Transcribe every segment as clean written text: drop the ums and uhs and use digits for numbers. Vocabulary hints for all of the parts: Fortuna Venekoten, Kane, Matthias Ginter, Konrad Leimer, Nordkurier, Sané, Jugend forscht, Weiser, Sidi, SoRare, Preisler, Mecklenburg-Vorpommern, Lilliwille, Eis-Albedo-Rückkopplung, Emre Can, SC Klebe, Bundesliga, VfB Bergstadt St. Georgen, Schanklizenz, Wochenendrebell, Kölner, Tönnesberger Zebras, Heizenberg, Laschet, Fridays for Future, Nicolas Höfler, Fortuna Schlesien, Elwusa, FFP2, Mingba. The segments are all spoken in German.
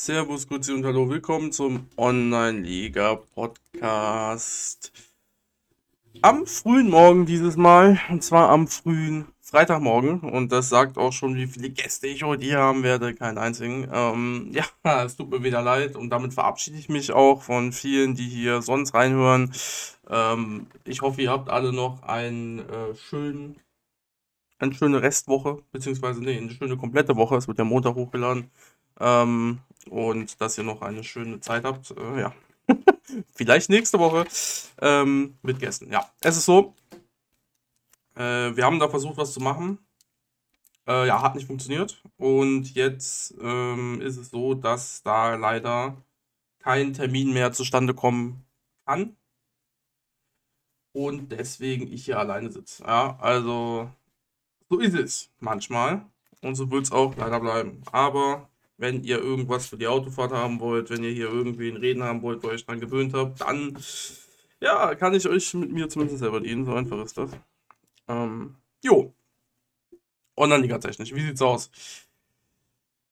Servus, Grüezi und Hallo, willkommen zum Online-Liga-Podcast. Am frühen Morgen dieses Mal, und zwar am frühen Freitagmorgen. Und das sagt auch schon, wie viele Gäste ich heute hier haben werde, keinen einzigen. Ja, es tut mir wieder leid und damit verabschiede ich mich auch von vielen, die hier sonst reinhören. Ich hoffe, ihr habt alle noch einen eine schöne Restwoche, beziehungsweise eine schöne komplette Woche. Es wird ja Montag hochgeladen. Und dass ihr noch eine schöne Zeit habt, ja, vielleicht nächste Woche mit Gästen. Ja, es ist so, wir haben da versucht, was zu machen, ja, hat nicht funktioniert und jetzt ist es so, dass da leider kein Termin mehr zustande kommen kann und deswegen ich hier alleine sitze. Ja, also so ist es manchmal und so wird es auch leider bleiben, aber wenn ihr irgendwas für die Autofahrt haben wollt, wenn ihr hier irgendwie ein Reden haben wollt, wo ihr euch dran gewöhnt habt, dann ja, kann ich euch mit mir zumindest selber dienen. So einfach ist das. Jo. Online-Liga-technisch. Wie sieht's aus?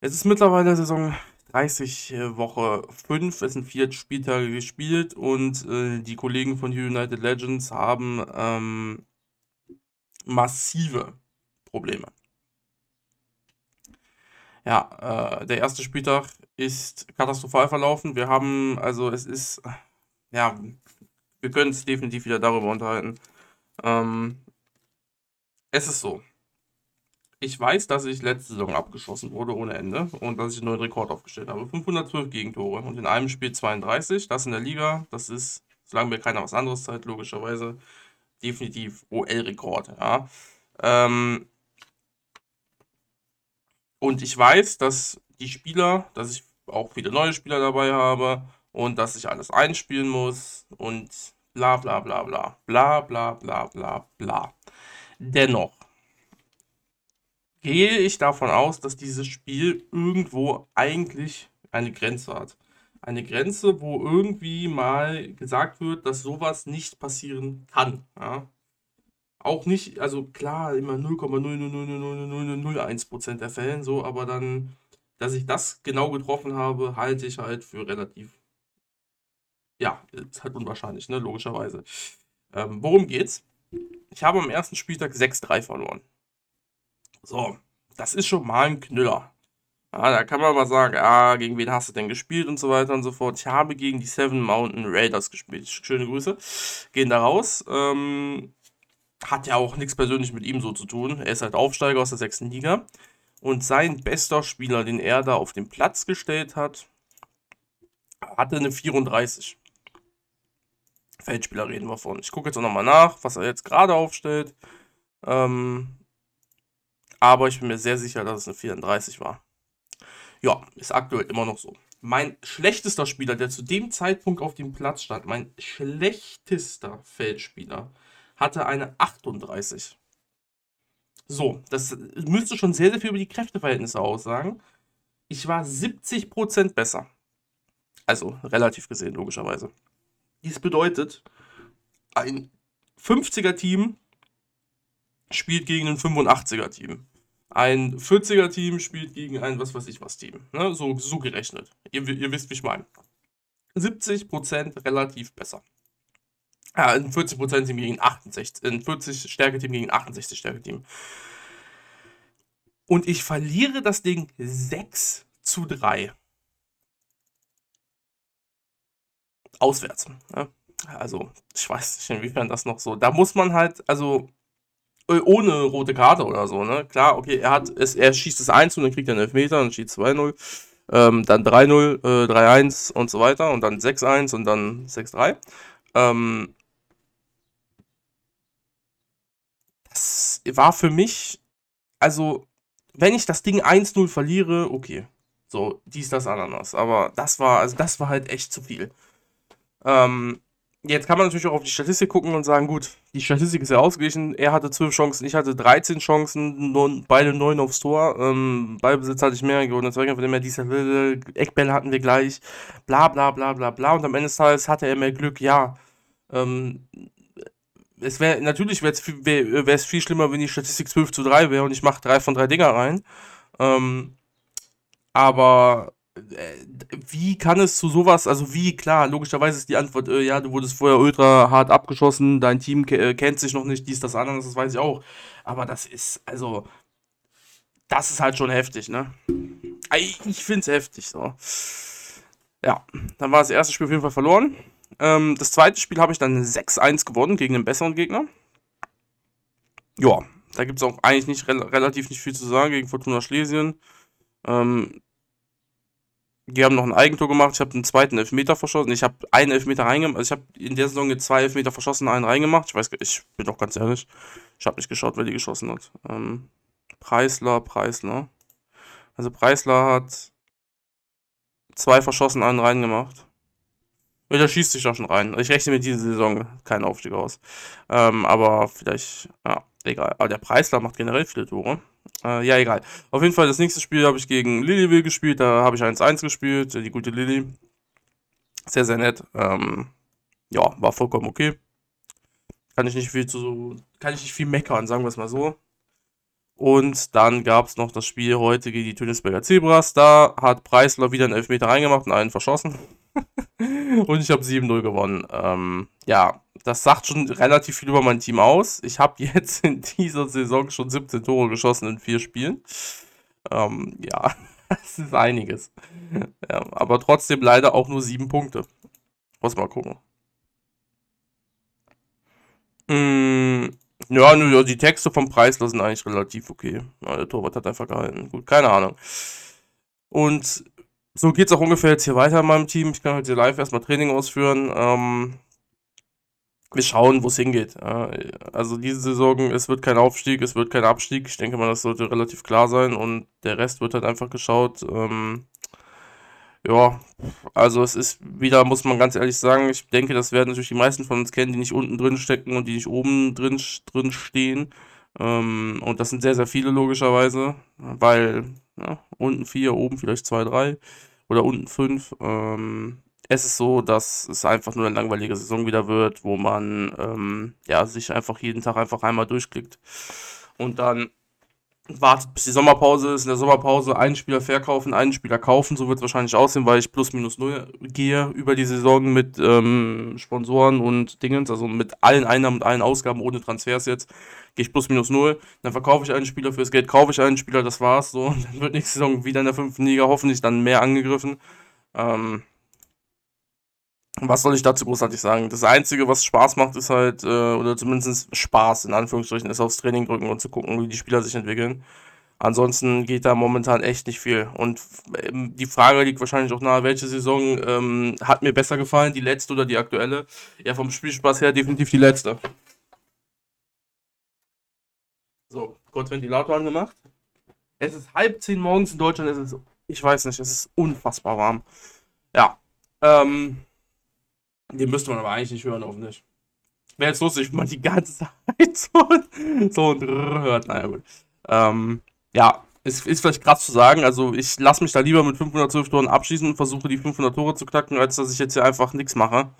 Es ist mittlerweile Saison 30, Woche 5. Es sind 4 Spieltage gespielt und die Kollegen von United Legends haben massive Probleme. Ja, der erste Spieltag ist katastrophal verlaufen. Wir haben, also es ist, ja, wir können es definitiv wieder darüber unterhalten. Es ist so. Ich weiß, dass ich letzte Saison abgeschossen wurde ohne Ende und dass ich einen neuen Rekord aufgestellt habe. 512 Gegentore und in einem Spiel 32. Das in der Liga, das ist, solange mir keiner was anderes zeigt, logischerweise, definitiv OL-Rekord. Ja. Und ich weiß, dass die Spieler, dass ich auch viele neue Spieler dabei habe und dass ich alles einspielen muss und bla bla bla bla bla bla bla bla bla. Dennoch gehe ich davon aus, dass dieses Spiel irgendwo eigentlich eine Grenze hat. Eine Grenze, wo irgendwie mal gesagt wird, dass sowas nicht passieren kann. Ja? Auch nicht, also klar, immer 0,0000001% der Fällen so, aber dann, dass ich das genau getroffen habe, halte ich halt für relativ, ja, ist halt unwahrscheinlich, ne, logischerweise. Worum geht's? Ich habe am ersten Spieltag 6-3 verloren. So, das ist schon mal ein Knüller. Ja, da kann man mal sagen, ah, gegen wen hast du denn gespielt und so weiter und so fort. Ich habe gegen die Seven Mountain Raiders gespielt. Schöne Grüße, gehen da raus. Hat ja auch nichts persönlich mit ihm so zu tun. Er ist halt Aufsteiger aus der 6. Liga. Und sein bester Spieler, den er da auf den Platz gestellt hat, hatte eine 34. Feldspieler reden wir von. Ich gucke jetzt auch nochmal nach, was er jetzt gerade aufstellt. Aber ich bin mir sehr sicher, dass es eine 34 war. Ja, ist aktuell immer noch so. Mein schlechtester Spieler, der zu dem Zeitpunkt auf dem Platz stand, mein schlechtester Feldspieler, hatte eine 38. So, das müsste schon sehr, sehr viel über die Kräfteverhältnisse aussagen. Ich war 70% besser. Also, relativ gesehen, logischerweise. Dies bedeutet, ein 50er-Team spielt gegen ein 85er-Team. Ein 40er-Team spielt gegen ein was-weiß-ich-was-Team. Ne? So gerechnet. Ihr wisst, wie ich meine. 70% relativ besser. Ja, ein 40%-Team gegen 68, ein 40-Stärke-Team gegen 68-Stärke-Team. Und ich verliere das Ding 6-3. Auswärts. Ne? Also, ich weiß nicht, inwiefern das noch so. Da muss man halt, also, ohne rote Karte oder so, ne? Klar, okay, er schießt es 1 und dann kriegt er einen Elfmeter, dann schießt 2-0, dann 3-0, 3-1 und so weiter und dann 6-1 und dann 6-3. Das war für mich, also, wenn ich das Ding 1-0 verliere, okay, so, dies, das, Ananas, aber das war halt echt zu viel. Jetzt kann man natürlich auch auf die Statistik gucken und sagen, gut, die Statistik ist ja ausgeglichen, er hatte 12 Chancen, ich hatte 13 Chancen, beide 9 aufs Tor, Ballbesitz hatte ich mehr, gewonnene Zweikämpfe, mehr Eckbälle hatten wir gleich, bla bla bla bla bla, und am Ende des Tages hatte er mehr Glück, ja. Es wäre natürlich wär's viel schlimmer, wenn die Statistik 12-3 wäre und ich mache 3 von 3 Dinger rein. Aber wie kann es zu sowas, also wie, klar, logischerweise ist die Antwort, ja, du wurdest vorher ultra hart abgeschossen, dein Team kennt sich noch nicht, dies, das, anderes, das weiß ich auch. Aber das ist, also, das ist halt schon heftig, ne? Ich find's heftig, so. Ja, dann war das erste Spiel auf jeden Fall verloren. Das zweite Spiel habe ich dann 6-1 gewonnen gegen einen besseren Gegner. Ja, da gibt es auch eigentlich nicht relativ nicht viel zu sagen gegen Fortuna Schlesien. Die haben noch ein Eigentor gemacht. Ich habe einen zweiten Elfmeter verschossen. Ich habe einen Elfmeter reingemacht. Also ich habe in der Saison 2 Elfmeter verschossen, einen reingemacht. Ich weiß, ich bin doch ganz ehrlich. Ich habe nicht geschaut, wer die geschossen hat. Preisler. Also Preisler hat 2 verschossen, einen reingemacht. Und da schießt sich doch schon rein. Ich rechne mit dieser Saison keinen Aufstieg aus. Aber vielleicht, ja, egal. Aber der Preisler macht generell viele Tore. Ja, egal. Auf jeden Fall, das nächste Spiel habe ich gegen Lilliwille gespielt. Da habe ich 1-1 gespielt. Die gute Lilli. Sehr, sehr nett. Ja, war vollkommen okay. Kann ich nicht viel meckern, sagen wir es mal so. Und dann gab es noch das Spiel heute gegen die Tönnesberger Zebras. Da hat Preisler wieder einen Elfmeter reingemacht und einen verschossen. Und ich habe 7-0 gewonnen. Ja, das sagt schon relativ viel über mein Team aus. Ich habe jetzt in dieser Saison schon 17 Tore geschossen in 4 Spielen. Ja, das ist einiges. Ja, aber trotzdem leider auch nur 7 Punkte. Muss mal gucken. Ja, nö, die Texte vom Preisler sind eigentlich relativ okay. Ja, der Torwart hat einfach gehalten. Gut, keine Ahnung. Und so geht es auch ungefähr jetzt hier weiter in meinem Team. Ich kann heute hier live erstmal Training ausführen. Wir schauen, wo es hingeht. Also diese Saison, es wird kein Aufstieg, es wird kein Abstieg. Ich denke mal, das sollte relativ klar sein. Und der Rest wird halt einfach geschaut. Ja, also es ist wieder, muss man ganz ehrlich sagen, ich denke, das werden natürlich die meisten von uns kennen, die nicht unten drin stecken und die nicht oben drin stehen. Und das sind sehr, sehr viele logischerweise, weil ja, unten 4, oben vielleicht 2, 3 oder unten 5. Es ist so, dass es einfach nur eine langweilige Saison wieder wird, wo man ja, sich einfach jeden Tag einfach einmal durchklickt und dann wartet, bis die Sommerpause ist. In der Sommerpause einen Spieler verkaufen, einen Spieler kaufen. So wird es wahrscheinlich aussehen, weil ich +-0 gehe über die Saison mit Sponsoren und Dingens. Also mit allen Einnahmen und allen Ausgaben ohne Transfers jetzt. Gehe ich +-0. Dann verkaufe ich einen Spieler fürs Geld, kaufe ich einen Spieler. Das war's. So. Dann wird nächste Saison wieder in der 5. Liga hoffentlich dann mehr angegriffen. Was soll ich dazu großartig sagen? Das Einzige, was Spaß macht, ist halt, oder zumindest Spaß, in Anführungsstrichen, ist aufs Training drücken und zu gucken, wie die Spieler sich entwickeln. Ansonsten geht da momentan echt nicht viel. Und die Frage liegt wahrscheinlich auch nahe, welche Saison hat mir besser gefallen, die letzte oder die aktuelle? Ja, vom Spielspaß her definitiv die letzte. So, kurz Ventilator angemacht. Es ist 9:30 morgens in Deutschland, ich weiß nicht, es ist unfassbar warm. Ja, den müsste man aber eigentlich nicht hören, hoffentlich. Wäre jetzt lustig, wenn man die ganze Zeit so hört. Naja, gut. Ja, ist vielleicht krass zu sagen. Also, ich lasse mich da lieber mit 512 Toren abschießen und versuche, die 500 Tore zu knacken, als dass ich jetzt hier einfach nichts mache.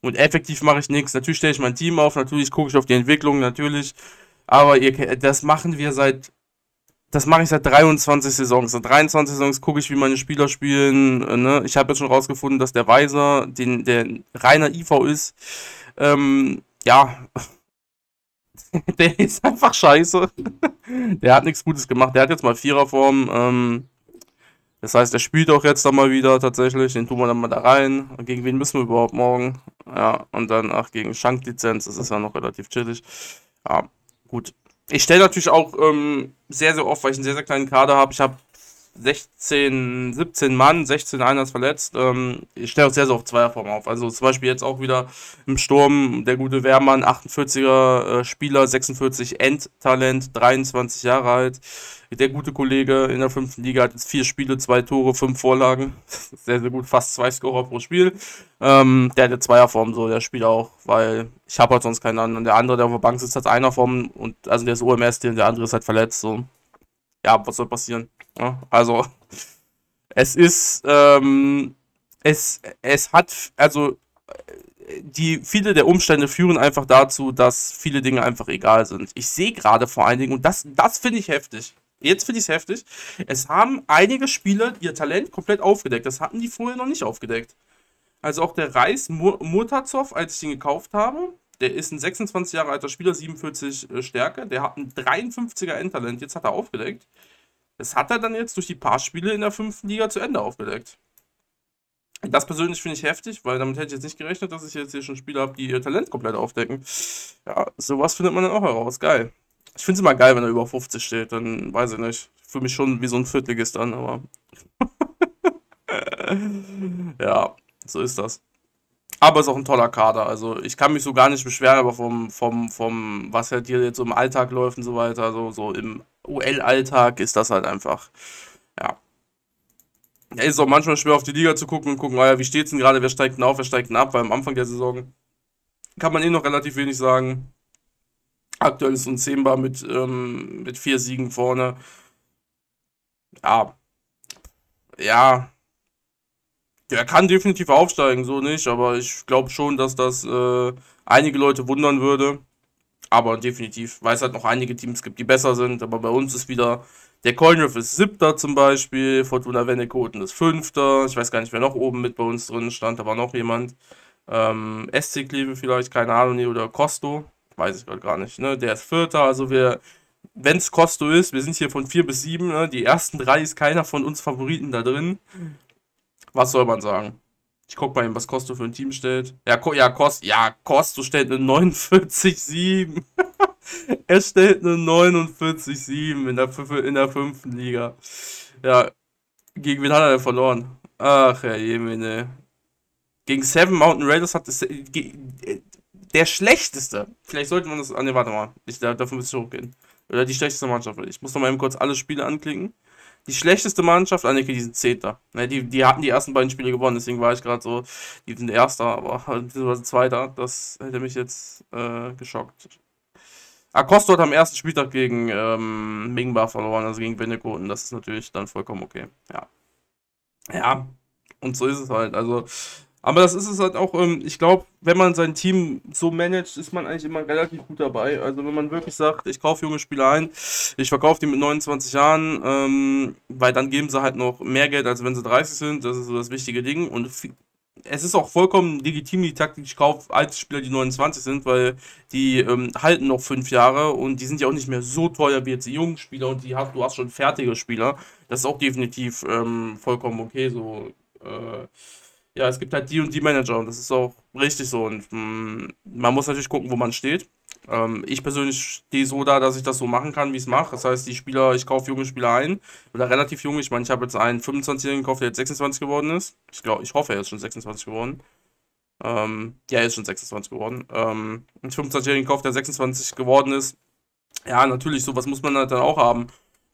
Und effektiv mache ich nichts. Natürlich stelle ich mein Team auf, natürlich gucke ich auf die Entwicklung, natürlich. Aber das mache ich seit 23 Saisons. Seit 23 Saisons gucke ich, wie meine Spieler spielen. Ne? Ich habe jetzt schon rausgefunden, dass der Weiser, der reiner IV ist, ja, der ist einfach scheiße. Der hat nichts Gutes gemacht. Der hat jetzt mal Viererform. Das heißt, er spielt auch jetzt dann mal wieder tatsächlich. Den tun wir dann mal da rein. Gegen wen müssen wir überhaupt morgen? Ja, und dann, gegen Schanklizenz. Das ist ja noch relativ chillig. Ja, gut. Ich stelle natürlich auch sehr, sehr oft, weil ich einen sehr, sehr kleinen Kader habe. Ich habe 17 Mann, 16 einer ist verletzt. Ich stelle auch sehr, sehr oft Zweierform auf. Also zum Beispiel jetzt auch wieder im Sturm der gute Wehrmann, 48er Spieler, 46 Endtalent, 23 Jahre alt. Der gute Kollege in der 5. Liga hat jetzt 4 Spiele, 2 Tore, 5 Vorlagen. Sehr, sehr gut, fast 2 Scorer pro Spiel. Der hat eine Zweierform, so der Spieler auch, weil ich habe halt sonst keinen anderen. Der andere, der auf der Bank sitzt, hat einer Form, und also der ist OMS, der andere ist halt verletzt. So. Ja, was soll passieren? Ja, also, es ist, es hat, also, viele der Umstände führen einfach dazu, dass viele Dinge einfach egal sind. Ich sehe gerade vor allen Dingen, und das finde ich heftig. Jetzt finde ich es heftig. Es haben einige Spieler ihr Talent komplett aufgedeckt. Das hatten die vorher noch nicht aufgedeckt. Also auch der Reis Mutazov, als ich ihn gekauft habe, der ist ein 26 Jahre alter Spieler, 47 Stärke. Der hat ein 53er Endtalent. Jetzt hat er aufgedeckt. Das hat er dann jetzt durch die paar Spiele in der 5. Liga zu Ende aufgedeckt. Das persönlich finde ich heftig, weil damit hätte ich jetzt nicht gerechnet, dass ich jetzt hier schon Spieler habe, die ihr Talent komplett aufdecken. Ja, sowas findet man dann auch heraus. Geil. Ich finde es immer geil, wenn er über 50 steht, dann weiß ich nicht. Ich fühle mich schon wie so ein Viertligist an, aber... ja, so ist das. Aber es ist auch ein toller Kader, also ich kann mich so gar nicht beschweren, aber vom was halt hier jetzt so im Alltag läuft und so weiter, so im UL-Alltag ist das halt einfach, ja. Ja, ist auch manchmal schwer auf die Liga zu gucken und gucken, naja, wie steht's denn gerade, wer steigt denn auf, wer steigt denn ab, weil am Anfang der Saison kann man noch relativ wenig sagen. Aktuell ist uns 10 mit 4 Siegen vorne. Ja. Er kann definitiv aufsteigen, so nicht, aber ich glaube schon, dass das einige Leute wundern würde. Aber definitiv, weil es halt noch einige Teams gibt, die besser sind. Aber bei uns ist wieder, der Kölner ist 7. zum Beispiel, Fortuna Venekoten ist 5. Ich weiß gar nicht, wer noch oben mit bei uns drin stand, da war noch jemand. SC Klebe vielleicht, keine Ahnung, oder Kosto. Weiß ich gerade gar nicht, ne? Der ist 4. Also wenn es Kosto ist, wir sind hier von 4 bis 7, ne? Die ersten 3 ist keiner von uns Favoriten da drin. Was soll man sagen? Ich guck mal eben, was Kosto für ein Team stellt. Kosto stellt eine 49,7. Er stellt eine 49,7 in der 5. Liga. Ja, gegen wen hat er denn verloren? Ach, Herr Jemine. Gegen Seven Mountain Raiders hat es... Der schlechteste, vielleicht sollte man das, warte mal, davon müsste ich hochgehen. Oder die schlechteste Mannschaft, ich muss noch mal eben kurz alle Spiele anklicken. Die schlechteste Mannschaft, die sind 10. Ne, die hatten die ersten beiden Spiele gewonnen, deswegen war ich gerade so, die sind 1., aber beziehungsweise 2., das hätte mich jetzt geschockt. Kosto hat am ersten Spieltag gegen Mingba verloren, also gegen Benico, und das ist natürlich dann vollkommen okay, ja. Ja, und so ist es halt, also... Aber das ist es halt auch, ich glaube, wenn man sein Team so managt, ist man eigentlich immer relativ gut dabei. Also wenn man wirklich sagt, ich kaufe junge Spieler ein, ich verkaufe die mit 29 Jahren, weil dann geben sie halt noch mehr Geld, als wenn sie 30 sind. Das ist so das wichtige Ding. Und es ist auch vollkommen legitim, die Taktik, ich kaufe alte Spieler, die 29 sind, weil die halten noch 5 Jahre und die sind ja auch nicht mehr so teuer wie jetzt die jungen Spieler und du hast schon fertige Spieler. Das ist auch definitiv vollkommen okay, so... Ja, es gibt halt die und die Manager und das ist auch richtig so und man muss natürlich gucken, wo man steht. Ich persönlich stehe so da, dass ich das so machen kann, wie ich es mache. Das heißt, ich kaufe junge Spieler ein oder relativ junge. Ich meine, ich habe jetzt einen 25-Jährigen gekauft, der jetzt 26 geworden ist. Ich hoffe, er ist schon 26 geworden. Ja, er ist schon 26 geworden. Einen 25-Jährigen gekauft, der 26 geworden ist. Ja, natürlich, sowas muss man halt dann auch haben.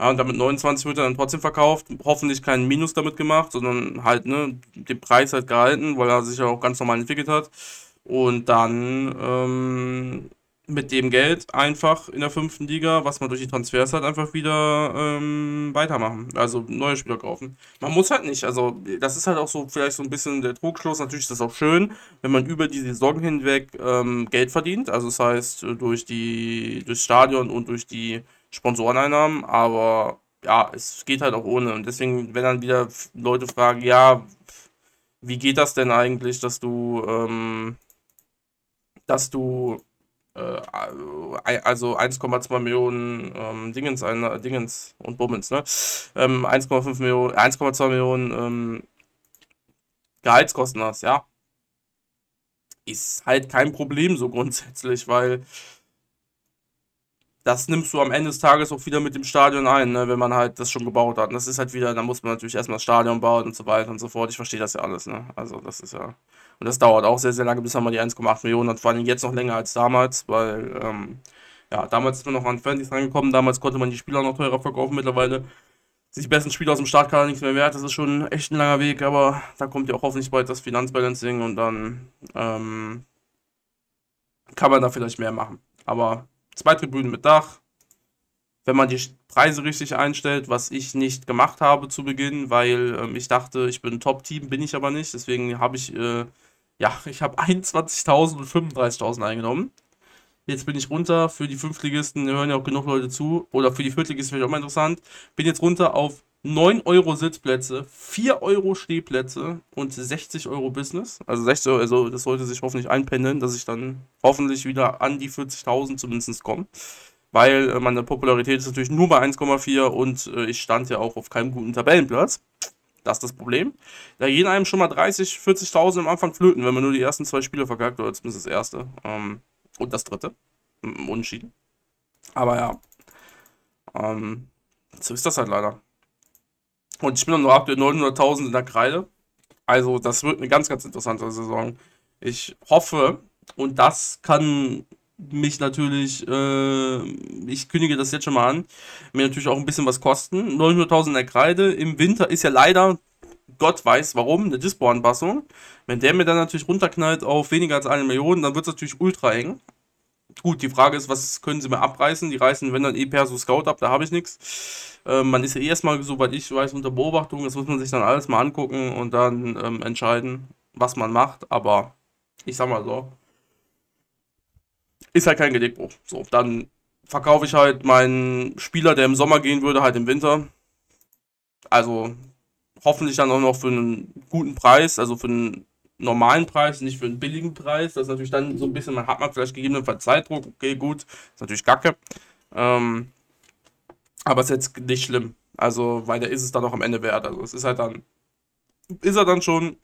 Ja, und damit 29 wird er dann trotzdem verkauft, hoffentlich keinen Minus damit gemacht, sondern halt, ne, den Preis halt gehalten, weil er sich ja auch ganz normal entwickelt hat. Und dann mit dem Geld einfach in der 5. Liga, was man durch die Transfers hat, einfach wieder weitermachen. Also neue Spieler kaufen. Man muss halt nicht, also das ist halt auch so vielleicht so ein bisschen der Trugschluss. Natürlich ist das auch schön, wenn man über die Saison hinweg Geld verdient. Also das heißt, durchs Stadion und durch die Sponsoreneinnahmen, aber ja, es geht halt auch ohne. Und deswegen, wenn dann wieder Leute fragen, ja, wie geht das denn eigentlich, dass du 1,2 Millionen Dingens und Bummens, ne? 1,2 Millionen Gehaltskosten hast, ja. Ist halt kein Problem so grundsätzlich, weil das nimmst du am Ende des Tages auch wieder mit dem Stadion ein, ne, wenn man halt das schon gebaut hat. Und das ist halt wieder, da muss man natürlich erstmal das Stadion bauen und so weiter und so fort. Ich verstehe das ja alles, ne. Also das ist ja... Und das dauert auch sehr, sehr lange, bis man mal die 1,8 Millionen hat. Vor allem jetzt noch länger als damals, weil, damals ist man noch an Fantasy rangekommen. Damals konnte man die Spieler noch teurer verkaufen. Mittlerweile sind die besten Spieler aus dem Startkader nichts mehr wert. Das ist schon echt ein langer Weg, aber da kommt ja auch hoffentlich bald das Finanzbalancing und dann, kann man da vielleicht mehr machen. Aber... 2 Tribünen mit Dach, wenn man die Preise richtig einstellt, was ich nicht gemacht habe zu Beginn, weil ich dachte, ich bin ein Top-Team, bin ich aber nicht, deswegen habe ich 21.000 und 35.000 eingenommen. jetzt bin ich runter, für die Fünftligisten hören ja auch genug Leute zu, oder für die Viertligisten vielleicht auch mal interessant, bin jetzt runter auf 9 Euro Sitzplätze, 4 Euro Stehplätze und 60 Euro Business. Also 60 Euro, also das sollte sich hoffentlich einpendeln, dass ich dann hoffentlich wieder an die 40.000 zumindest komme. Weil meine Popularität ist natürlich nur bei 1,4 und ich stand ja auch auf keinem guten Tabellenplatz. Das ist das Problem. Da gehen einem schon mal 30, 40.000 am Anfang flöten, wenn man nur die ersten zwei Spiele verkackt, oder zumindest das erste und das dritte. Unentschieden. Aber ja, so ist das halt leider. Und ich bin dann noch aktuell 900.000 in der Kreide. Also das wird eine ganz, ganz interessante Saison. Ich hoffe, und das kann mich natürlich, ich kündige das jetzt schon mal an, mir natürlich auch ein bisschen was kosten. 900.000 in der Kreide. Im Winter ist ja leider, Gott weiß warum, eine Dispo-Anpassung. Wenn der mir dann natürlich runterknallt auf weniger als 1 Million, dann wird es natürlich ultra eng. Gut, die Frage ist, was können sie mir abreißen? Die reißen, wenn dann per so Scout ab, da habe ich nichts. Man ist ja erstmal, soweit ich weiß, unter Beobachtung. Das muss man sich dann alles mal angucken und dann entscheiden, was man macht. Aber ich sag mal so, ist halt kein Genickbruch. So, dann verkaufe ich halt meinen Spieler, der im Sommer gehen würde, halt im Winter. Also hoffentlich dann auch noch für einen guten Preis, also für einen normalen Preis, nicht für einen billigen Preis. Das ist natürlich dann so ein bisschen, man hat man vielleicht gegebenenfalls Zeitdruck, okay, gut, ist natürlich kacke. Aber ist jetzt nicht schlimm, also, weil der ist es dann auch am Ende wert. Also es ist halt dann, ist er dann schon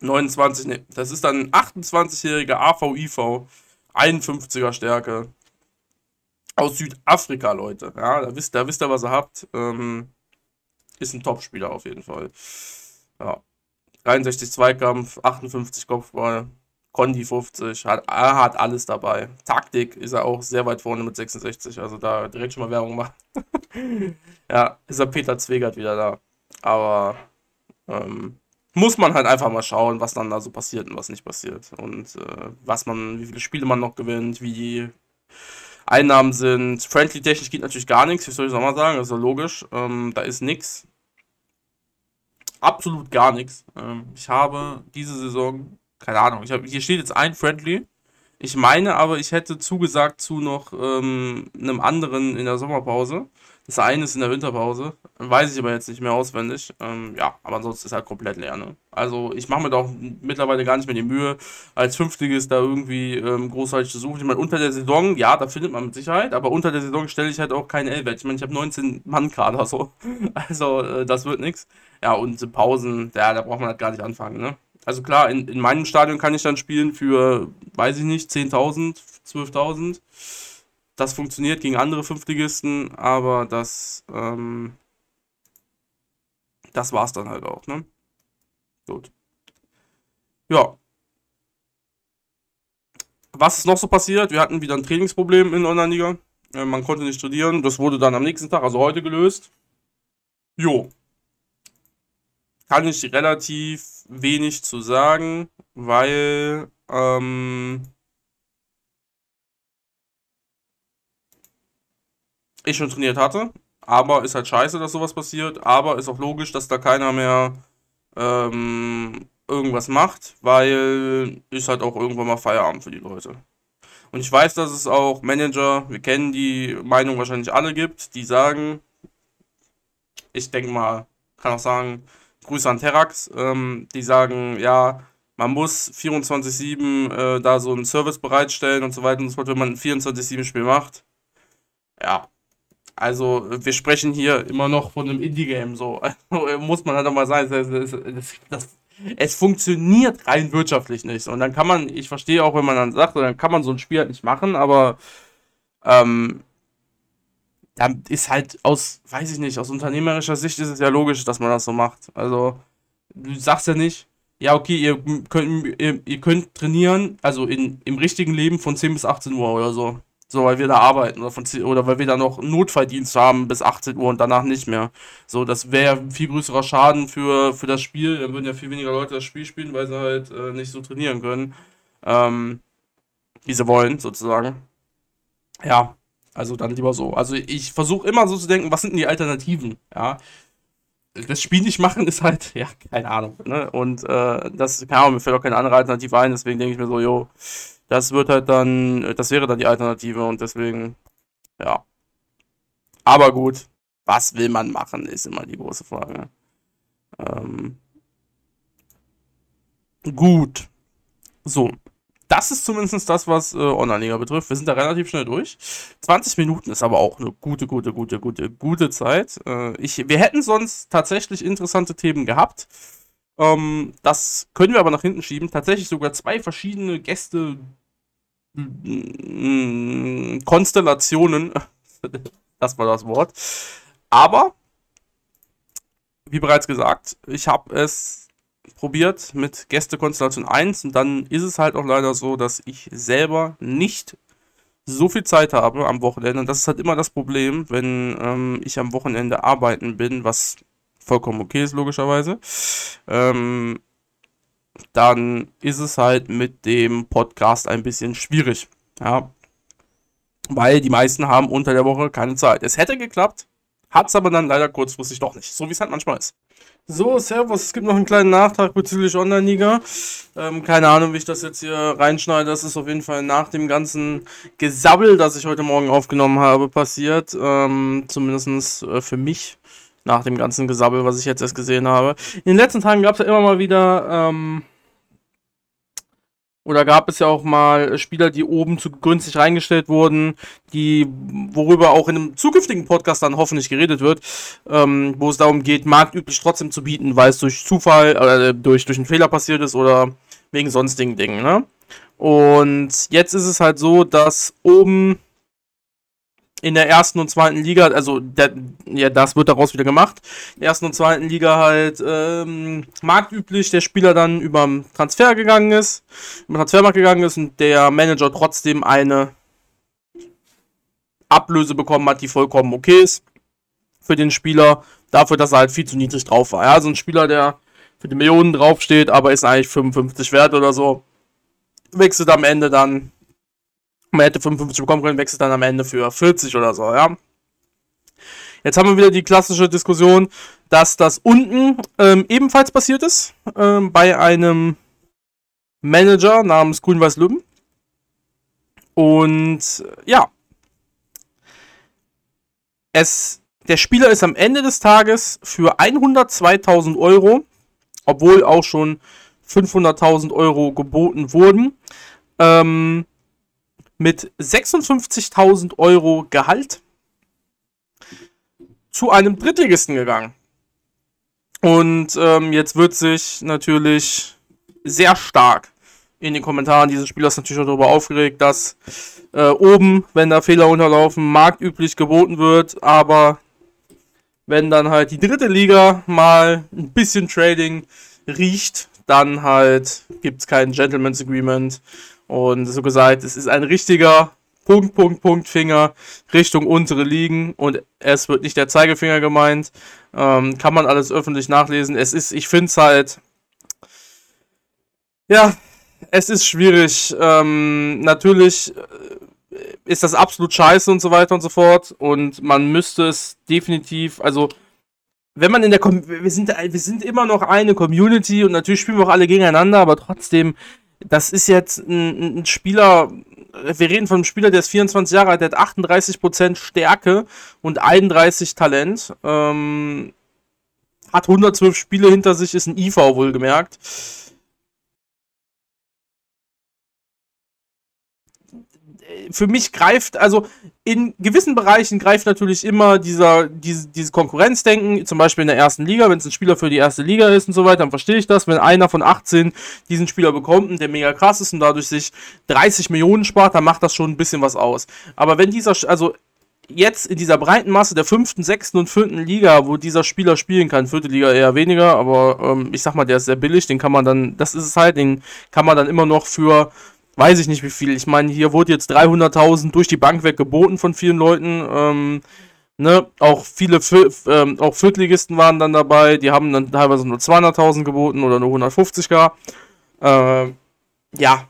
29, ne, das ist dann 28-jähriger AVIV, 51er Stärke, aus Südafrika, Leute, ja, da wisst ihr, was ihr habt. Ist ein Topspieler auf jeden Fall, ja. 63 Zweikampf, 58 Kopfball, Kondi 50, er hat alles dabei. Taktik ist er auch sehr weit vorne mit 66, also da direkt schon mal Werbung machen. Ja, ist er Peter Zwegert wieder da. Aber muss man halt einfach mal schauen, was dann da so passiert und was nicht passiert. Und wie viele Spiele man noch gewinnt, wie die Einnahmen sind. Friendly-technisch geht natürlich gar nichts, wie soll ich es nochmal sagen, das ist ja logisch. Da ist nichts. Absolut gar nichts. Ich habe diese Saison, keine Ahnung, hier steht jetzt ein Friendly. Ich meine aber, ich hätte zugesagt zu noch einem anderen in der Sommerpause. Das eine ist in der Winterpause. Weiß ich aber jetzt nicht mehr auswendig. Ja, aber ansonsten ist halt komplett leer. Ne? Also ich mache mir da auch mittlerweile gar nicht mehr die Mühe, als Fünftliges da irgendwie großartig zu suchen. Ich meine, unter der Saison, ja, da findet man mit Sicherheit, aber unter der Saison stelle ich halt auch keinen Elfwert. Ich meine, ich habe 19 Mann-Kader so. Also das wird nichts. Ja, und Pausen, ja, da braucht man halt gar nicht anfangen. Ne? Also klar, in meinem Stadion kann ich dann spielen für, weiß ich nicht, 10.000, 12.000. Das funktioniert gegen andere Fünftligisten, aber das war's dann halt auch, ne? Gut. Ja. Was ist noch so passiert? Wir hatten wieder ein Trainingsproblem in der Online-Liga. Man konnte nicht trainieren. Das wurde dann am nächsten Tag, also heute, gelöst. Jo. Kann ich relativ wenig zu sagen, weil ich schon trainiert hatte, aber ist halt scheiße, dass sowas passiert, aber ist auch logisch, dass da keiner mehr irgendwas macht, weil ist halt auch irgendwann mal Feierabend für die Leute. Und ich weiß, dass es auch Manager, wir kennen die Meinung wahrscheinlich alle, gibt, die sagen, ich denke mal, kann auch sagen, Grüße an Terax, die sagen, ja, man muss 24/7 da so einen Service bereitstellen und so weiter und so fort, wenn man ein 24/7-Spiel macht. Ja. Also, wir sprechen hier immer noch von einem Indie-Game, so. Also, muss man halt auch mal sagen, es funktioniert rein wirtschaftlich nicht. Und dann kann man, ich verstehe auch, wenn man dann sagt, dann kann man so ein Spiel halt nicht machen, aber dann ist halt aus, weiß ich nicht, aus unternehmerischer Sicht ist es ja logisch, dass man das so macht. Also, du sagst ja nicht, ja, okay, ihr könnt trainieren, also im richtigen Leben von 10 bis 18 Uhr oder so. So, weil wir da arbeiten oder weil wir da noch Notfalldienst haben bis 18 Uhr und danach nicht mehr. So, das wäre ja viel größerer Schaden für das Spiel. Dann würden ja viel weniger Leute das Spiel spielen, weil sie halt nicht so trainieren können, wie sie wollen, sozusagen. Ja, also dann lieber so. Also ich versuche immer so zu denken, was sind denn die Alternativen? Ja, das Spiel nicht machen ist halt, ja, keine Ahnung. Ne? Und das, keine Ahnung, mir fällt auch keine andere Alternative ein, deswegen denke ich mir so, jo, das wird halt dann, das wäre dann die Alternative und deswegen, ja. Aber gut, was will man machen, ist immer die große Frage. Gut. So. Das ist zumindest das, was Online-Liga betrifft. Wir sind da relativ schnell durch. 20 Minuten ist aber auch eine gute Zeit. Wir hätten sonst tatsächlich interessante Themen gehabt. Das können wir aber nach hinten schieben. Tatsächlich sogar zwei verschiedene Gäste-Konstellationen. Das war das Wort. Aber, wie bereits gesagt, ich habe es probiert mit Gästekonstellation 1 und dann ist es halt auch leider so, dass ich selber nicht so viel Zeit habe am Wochenende und das ist halt immer das Problem, wenn ich am Wochenende arbeiten bin, was vollkommen okay ist logischerweise, dann ist es halt mit dem Podcast ein bisschen schwierig, ja, weil die meisten haben unter der Woche keine Zeit. Es hätte geklappt, hat es aber dann leider kurzfristig doch nicht, so wie es halt manchmal ist. So, servus, es gibt noch einen kleinen Nachtrag bezüglich Online-Liga. Keine Ahnung, wie ich das jetzt hier reinschneide. Das ist auf jeden Fall nach dem ganzen Gesabbel, das ich heute Morgen aufgenommen habe, passiert. Zumindest für mich, nach dem ganzen Gesabbel, was ich jetzt erst gesehen habe. In den letzten Tagen gab es ja immer mal wieder, oder gab es ja auch mal Spieler, die oben zu günstig reingestellt wurden, die, worüber auch in einem zukünftigen Podcast dann hoffentlich geredet wird, wo es darum geht, marktüblich trotzdem zu bieten, weil es durch Zufall oder durch einen Fehler passiert ist oder wegen sonstigen Dingen, ne? Und jetzt ist es halt so, dass oben in der ersten und zweiten Liga, also das wird daraus wieder gemacht, in der ersten und zweiten Liga halt marktüblich der Spieler dann über den Transfermarkt gegangen ist und der Manager trotzdem eine Ablöse bekommen hat, die vollkommen okay ist für den Spieler, dafür, dass er halt viel zu niedrig drauf war. Ja, so ein Spieler, der für die Millionen draufsteht, aber ist eigentlich 55 wert oder so, wechselt am Ende dann. Man hätte 55 bekommen können, wechselt dann am Ende für 40 oder so, ja. Jetzt haben wir wieder die klassische Diskussion, dass das unten ebenfalls passiert ist, bei einem Manager namens Grün-Weiß Lübben. Und ja, der Spieler ist am Ende des Tages für 102.000 Euro, obwohl auch schon 500.000 Euro geboten wurden, mit 56.000 Euro Gehalt zu einem Drittligisten gegangen. Und jetzt wird sich natürlich sehr stark in den Kommentaren dieses Spielers natürlich auch darüber aufgeregt, dass oben, wenn da Fehler unterlaufen, marktüblich geboten wird, aber wenn dann halt die dritte Liga mal ein bisschen Trading riecht, dann halt gibt es kein Gentleman's Agreement. Und so gesagt, es ist ein richtiger Finger Richtung untere Ligen und es wird nicht der Zeigefinger gemeint. Kann man alles öffentlich nachlesen. Ich finde es halt, ja, es ist schwierig. Natürlich ist das absolut scheiße und so weiter und so fort. Und man müsste es definitiv, also wenn man in der wir sind immer noch eine Community und natürlich spielen wir auch alle gegeneinander, aber trotzdem. Das ist jetzt ein Spieler, wir reden von einem Spieler, der ist 24 Jahre alt, der hat 38% Stärke und 31% Talent, hat 112 Spiele hinter sich, ist ein IV wohlgemerkt. Für mich greift, also in gewissen Bereichen greift natürlich immer dieses Konkurrenzdenken, zum Beispiel in der ersten Liga, wenn es ein Spieler für die erste Liga ist und so weiter, dann verstehe ich das, wenn einer von 18 diesen Spieler bekommt und der mega krass ist und dadurch sich 30 Millionen spart, dann macht das schon ein bisschen was aus. Aber wenn jetzt in dieser breiten Masse der 5., 6. und 4. Liga, wo dieser Spieler spielen kann, 4. Liga eher weniger, aber ich sag mal, der ist sehr billig, den kann man dann immer noch für weiß ich nicht wie viel, ich meine, hier wurde jetzt 300.000 durch die Bank weg geboten von vielen Leuten, ne? Auch viele auch Viertligisten waren dann dabei, die haben dann teilweise nur 200.000 geboten oder nur 150k, ja,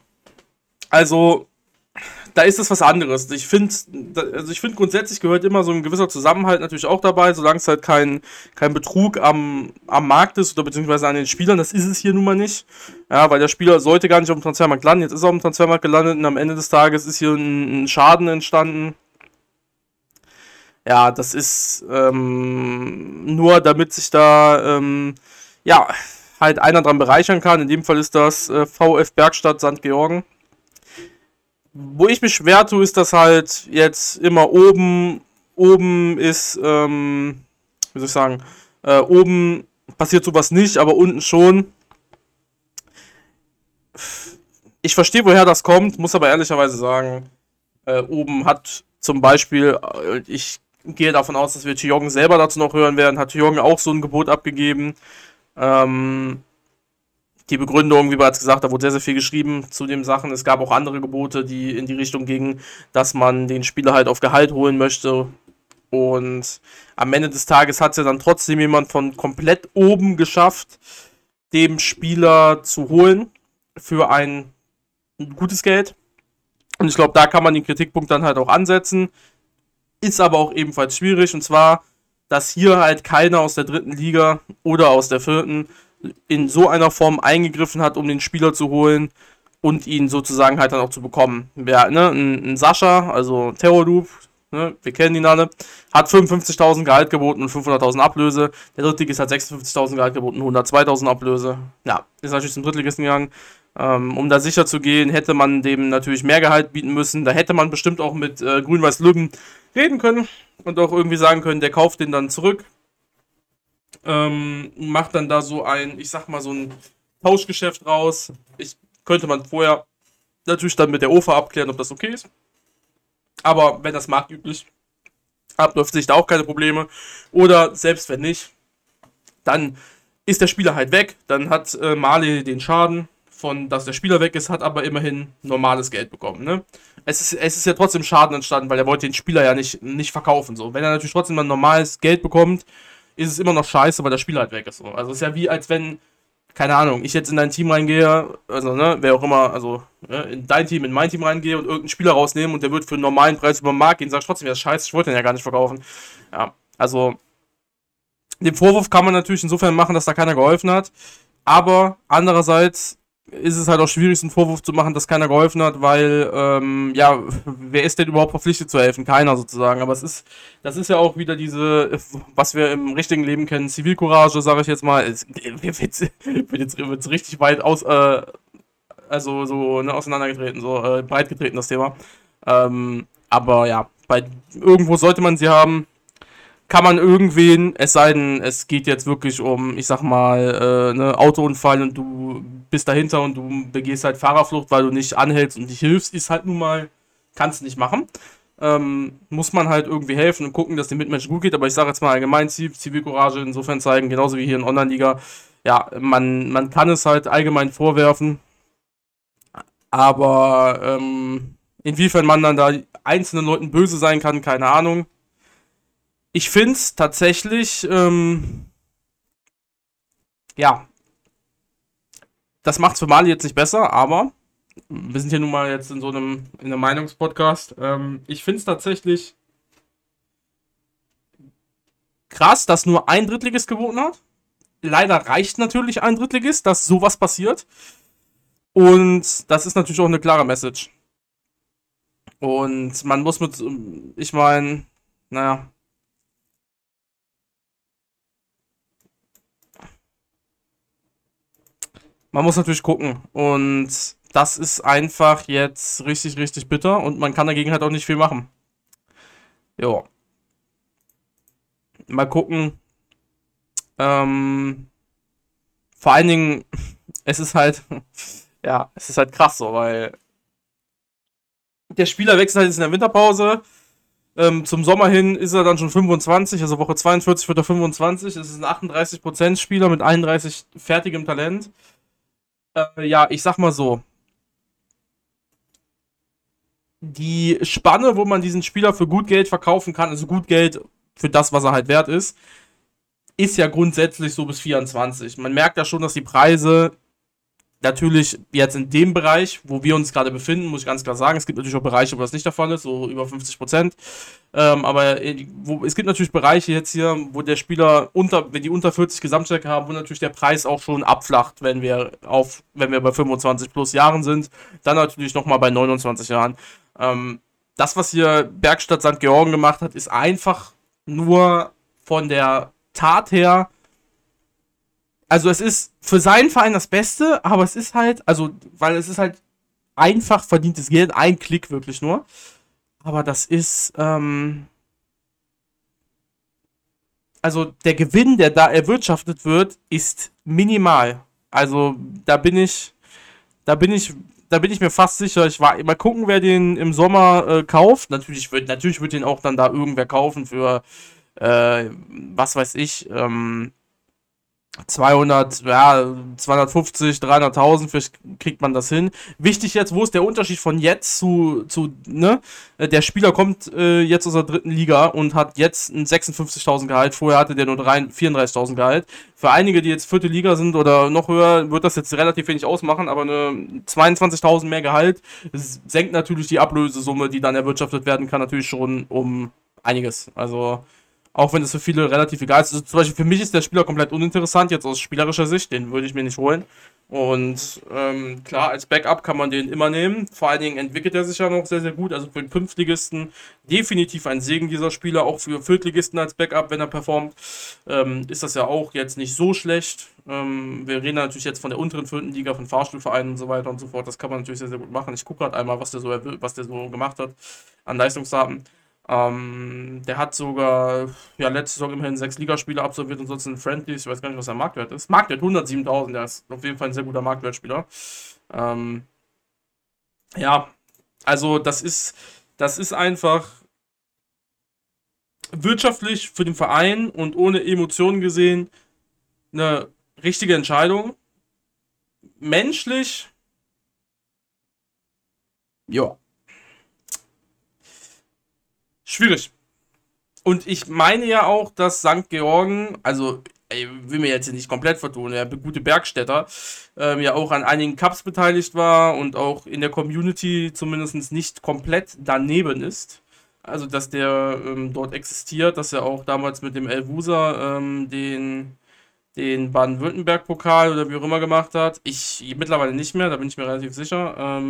also da ist das was anderes. Ich finde, grundsätzlich gehört immer so ein gewisser Zusammenhalt natürlich auch dabei, solange es halt kein Betrug am Markt ist oder beziehungsweise an den Spielern. Das ist es hier nun mal nicht, ja, weil der Spieler sollte gar nicht auf dem Transfermarkt landen. Jetzt ist er auf dem Transfermarkt gelandet und am Ende des Tages ist hier ein Schaden entstanden. Ja, das ist nur, damit sich da halt einer dran bereichern kann. In dem Fall ist das VfB Bergstadt St. Georgen. Wo ich mich schwer tue, ist, dass halt jetzt immer oben ist, oben passiert sowas nicht, aber unten schon. Ich verstehe, woher das kommt, muss aber ehrlicherweise sagen, oben hat zum Beispiel, ich gehe davon aus, dass wir Tjong selber dazu noch hören werden, hat Tjong auch so ein Gebot abgegeben. Die Begründung, wie bereits gesagt, da wurde sehr, sehr viel geschrieben zu den Sachen. Es gab auch andere Gebote, die in die Richtung gingen, dass man den Spieler halt auf Gehalt holen möchte. Und am Ende des Tages hat es ja dann trotzdem jemand von komplett oben geschafft, dem Spieler zu holen für ein gutes Geld. Und ich glaube, da kann man den Kritikpunkt dann halt auch ansetzen. Ist aber auch ebenfalls schwierig, und zwar, dass hier halt keiner aus der 3. Liga oder aus der 4. in so einer Form eingegriffen hat, um den Spieler zu holen und ihn sozusagen halt dann auch zu bekommen. Ja, ne? Ein Sascha, also Terrorloop, ne? Wir kennen ihn alle, hat 55.000 Gehalt geboten und 500.000 Ablöse. Der Drittligist hat 56.000 Gehalt geboten und 102.000 Ablöse. Ja, ist natürlich zum Drittligisten gegangen. Um da sicher zu gehen, hätte man dem natürlich mehr Gehalt bieten müssen. Da hätte man bestimmt auch mit Grün-Weiß Lübben reden können und auch irgendwie sagen können, der kauft den dann zurück. Macht dann da so ein Tauschgeschäft raus. Könnte man vorher natürlich dann mit der OFA abklären, ob das okay ist. Aber wenn das marktüblich abläuft, sehe ich da auch keine Probleme. Oder selbst wenn nicht, dann ist der Spieler halt weg. Dann hat Mali den Schaden von, dass der Spieler weg ist, hat aber immerhin normales Geld bekommen, ne? Es ist ja trotzdem Schaden entstanden, weil er wollte den Spieler ja nicht verkaufen. So. Wenn er natürlich trotzdem mal normales Geld bekommt, ist es immer noch scheiße, weil der Spieler halt weg ist. So. Also es ist ja wie, als wenn, keine Ahnung, ich jetzt in dein Team reingehe, also ne, wer auch immer, also ne, in mein Team reingehe und irgendeinen Spieler rausnehmen und der wird für einen normalen Preis über den Markt gehen, sagt trotzdem, ja scheiße, ich wollte den ja gar nicht verkaufen. Ja, also den Vorwurf kann man natürlich insofern machen, dass da keiner geholfen hat, aber andererseits ist es halt auch schwierig, einen Vorwurf zu machen, dass keiner geholfen hat, weil, wer ist denn überhaupt verpflichtet zu helfen? Keiner sozusagen, aber das ist ja auch wieder diese, was wir im richtigen Leben kennen, Zivilcourage, sage ich jetzt mal, wird jetzt richtig weit auseinandergetreten, breit getreten, das Thema, aber ja, irgendwo sollte man sie haben. Kann man irgendwen, es sei denn, es geht jetzt wirklich um, ich sag mal, einen Autounfall und du bist dahinter und du begehst halt Fahrerflucht, weil du nicht anhältst und nicht hilfst, ist halt nun mal, kannst nicht machen. Muss man halt irgendwie helfen und gucken, dass den Mitmenschen gut geht, aber ich sage jetzt mal allgemein, Zivilcourage insofern zeigen, genauso wie hier in Online-Liga, ja, man kann es halt allgemein vorwerfen, aber inwiefern man dann da einzelnen Leuten böse sein kann, keine Ahnung. Ich finde es tatsächlich, das macht es für Mali jetzt nicht besser, aber wir sind hier nun mal jetzt in einem Meinungspodcast. Ich finde es tatsächlich krass, dass nur ein Drittligist geboten hat. Leider reicht natürlich ein Drittligist, dass sowas passiert. Und das ist natürlich auch eine klare Message. Und man muss man muss natürlich gucken und das ist einfach jetzt richtig, richtig bitter und man kann dagegen halt auch nicht viel machen. Jo. Mal gucken. Vor allen Dingen, es ist halt krass so, weil der Spieler wechselt halt jetzt in der Winterpause. Zum Sommer hin ist er dann schon 25, also Woche 42 wird er 25. Es ist ein 38% Spieler mit 31 fertigem Talent. Ich sag mal so, die Spanne, wo man diesen Spieler für gut Geld verkaufen kann, also gut Geld für das, was er halt wert ist ja grundsätzlich so bis 24. Man merkt ja schon, dass die Preise natürlich jetzt in dem Bereich, wo wir uns gerade befinden, muss ich ganz klar sagen, es gibt natürlich auch Bereiche, wo das nicht der Fall ist, so über 50%. Aber es gibt natürlich Bereiche jetzt hier, wo der Spieler, wenn die unter 40 Gesamtstärke haben, wo natürlich der Preis auch schon abflacht, wenn wir bei 25 plus Jahren sind. Dann natürlich nochmal bei 29 Jahren. Das, was hier Bergstadt St. Georgen gemacht hat, ist einfach nur von der Tat her, also es ist für seinen Verein das Beste, aber es ist halt, weil es ist halt einfach verdientes Geld, ein Klick wirklich nur. Aber das ist, der Gewinn, der da erwirtschaftet wird, ist minimal. Also da bin ich mir fast sicher. Ich war mal gucken, wer den im Sommer kauft. Natürlich wird den auch dann da irgendwer kaufen für, was weiß ich, 250, 300.000, vielleicht kriegt man das hin. Wichtig jetzt, wo ist der Unterschied von jetzt zu der Spieler kommt jetzt aus der dritten Liga und hat jetzt ein 56.000 Gehalt, vorher hatte der nur 34.000 Gehalt. Für einige, die jetzt vierte Liga sind oder noch höher, wird das jetzt relativ wenig ausmachen, aber eine 22.000 mehr Gehalt senkt natürlich die Ablösesumme, die dann erwirtschaftet werden kann, natürlich schon um einiges, also auch wenn es für viele relativ egal ist. Also zum Beispiel für mich ist der Spieler komplett uninteressant, jetzt aus spielerischer Sicht, den würde ich mir nicht holen. Und klar, als Backup kann man den immer nehmen. Vor allen Dingen entwickelt er sich ja noch sehr, sehr gut. Also für den Fünftligisten definitiv ein Segen dieser Spieler. Auch für Viertligisten als Backup, wenn er performt, ist das ja auch jetzt nicht so schlecht. Wir reden natürlich jetzt von der unteren vierten Liga, von Fahrstuhlvereinen und so weiter und so fort. Das kann man natürlich sehr, sehr gut machen. Ich gucke gerade einmal, was der so gemacht hat an Leistungsdaten. Der hat sogar letzte Saison immerhin 6 Ligaspiele absolviert und sonst in Friendlies. Ich weiß gar nicht, was der Marktwert ist. Marktwert 107.000, der ist auf jeden Fall ein sehr guter Marktwertspieler. Das ist einfach wirtschaftlich für den Verein und ohne Emotionen gesehen eine richtige Entscheidung. Menschlich, ja. Schwierig. Und ich meine ja auch, dass St. Georgen, ich will mir jetzt hier nicht komplett vertun, der gute Bergstädter, ja auch an einigen Cups beteiligt war und auch in der Community zumindest nicht komplett daneben ist. Also, dass der dort existiert, dass er auch damals mit dem Elwusa den Baden-Württemberg-Pokal oder wie auch immer gemacht hat. Ich mittlerweile nicht mehr, da bin ich mir relativ sicher.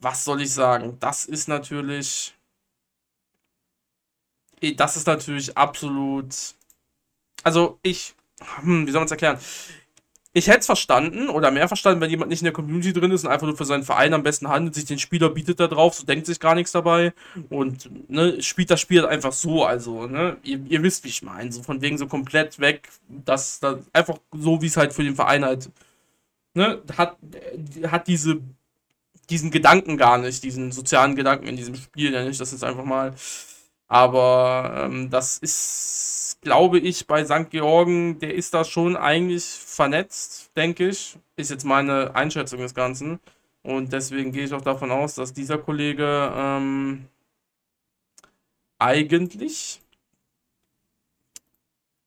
Was soll ich sagen? Das ist natürlich absolut, wie soll man es erklären? Ich hätte es verstanden oder mehr verstanden, wenn jemand nicht in der Community drin ist und einfach nur für seinen Verein am besten handelt, sich den Spieler bietet da drauf, so denkt sich gar nichts dabei und spielt das Spiel einfach so, ihr wisst, wie ich meine, so von wegen so komplett weg, das einfach so, wie es halt für den Verein halt, hat diesen Gedanken gar nicht, diesen sozialen Gedanken in diesem Spiel, nenne ich das jetzt einfach mal. Aber das ist, glaube ich, bei St. Georgen, der ist da schon eigentlich vernetzt, denke ich. Ist jetzt meine Einschätzung des Ganzen. Und deswegen gehe ich auch davon aus, dass dieser Kollege eigentlich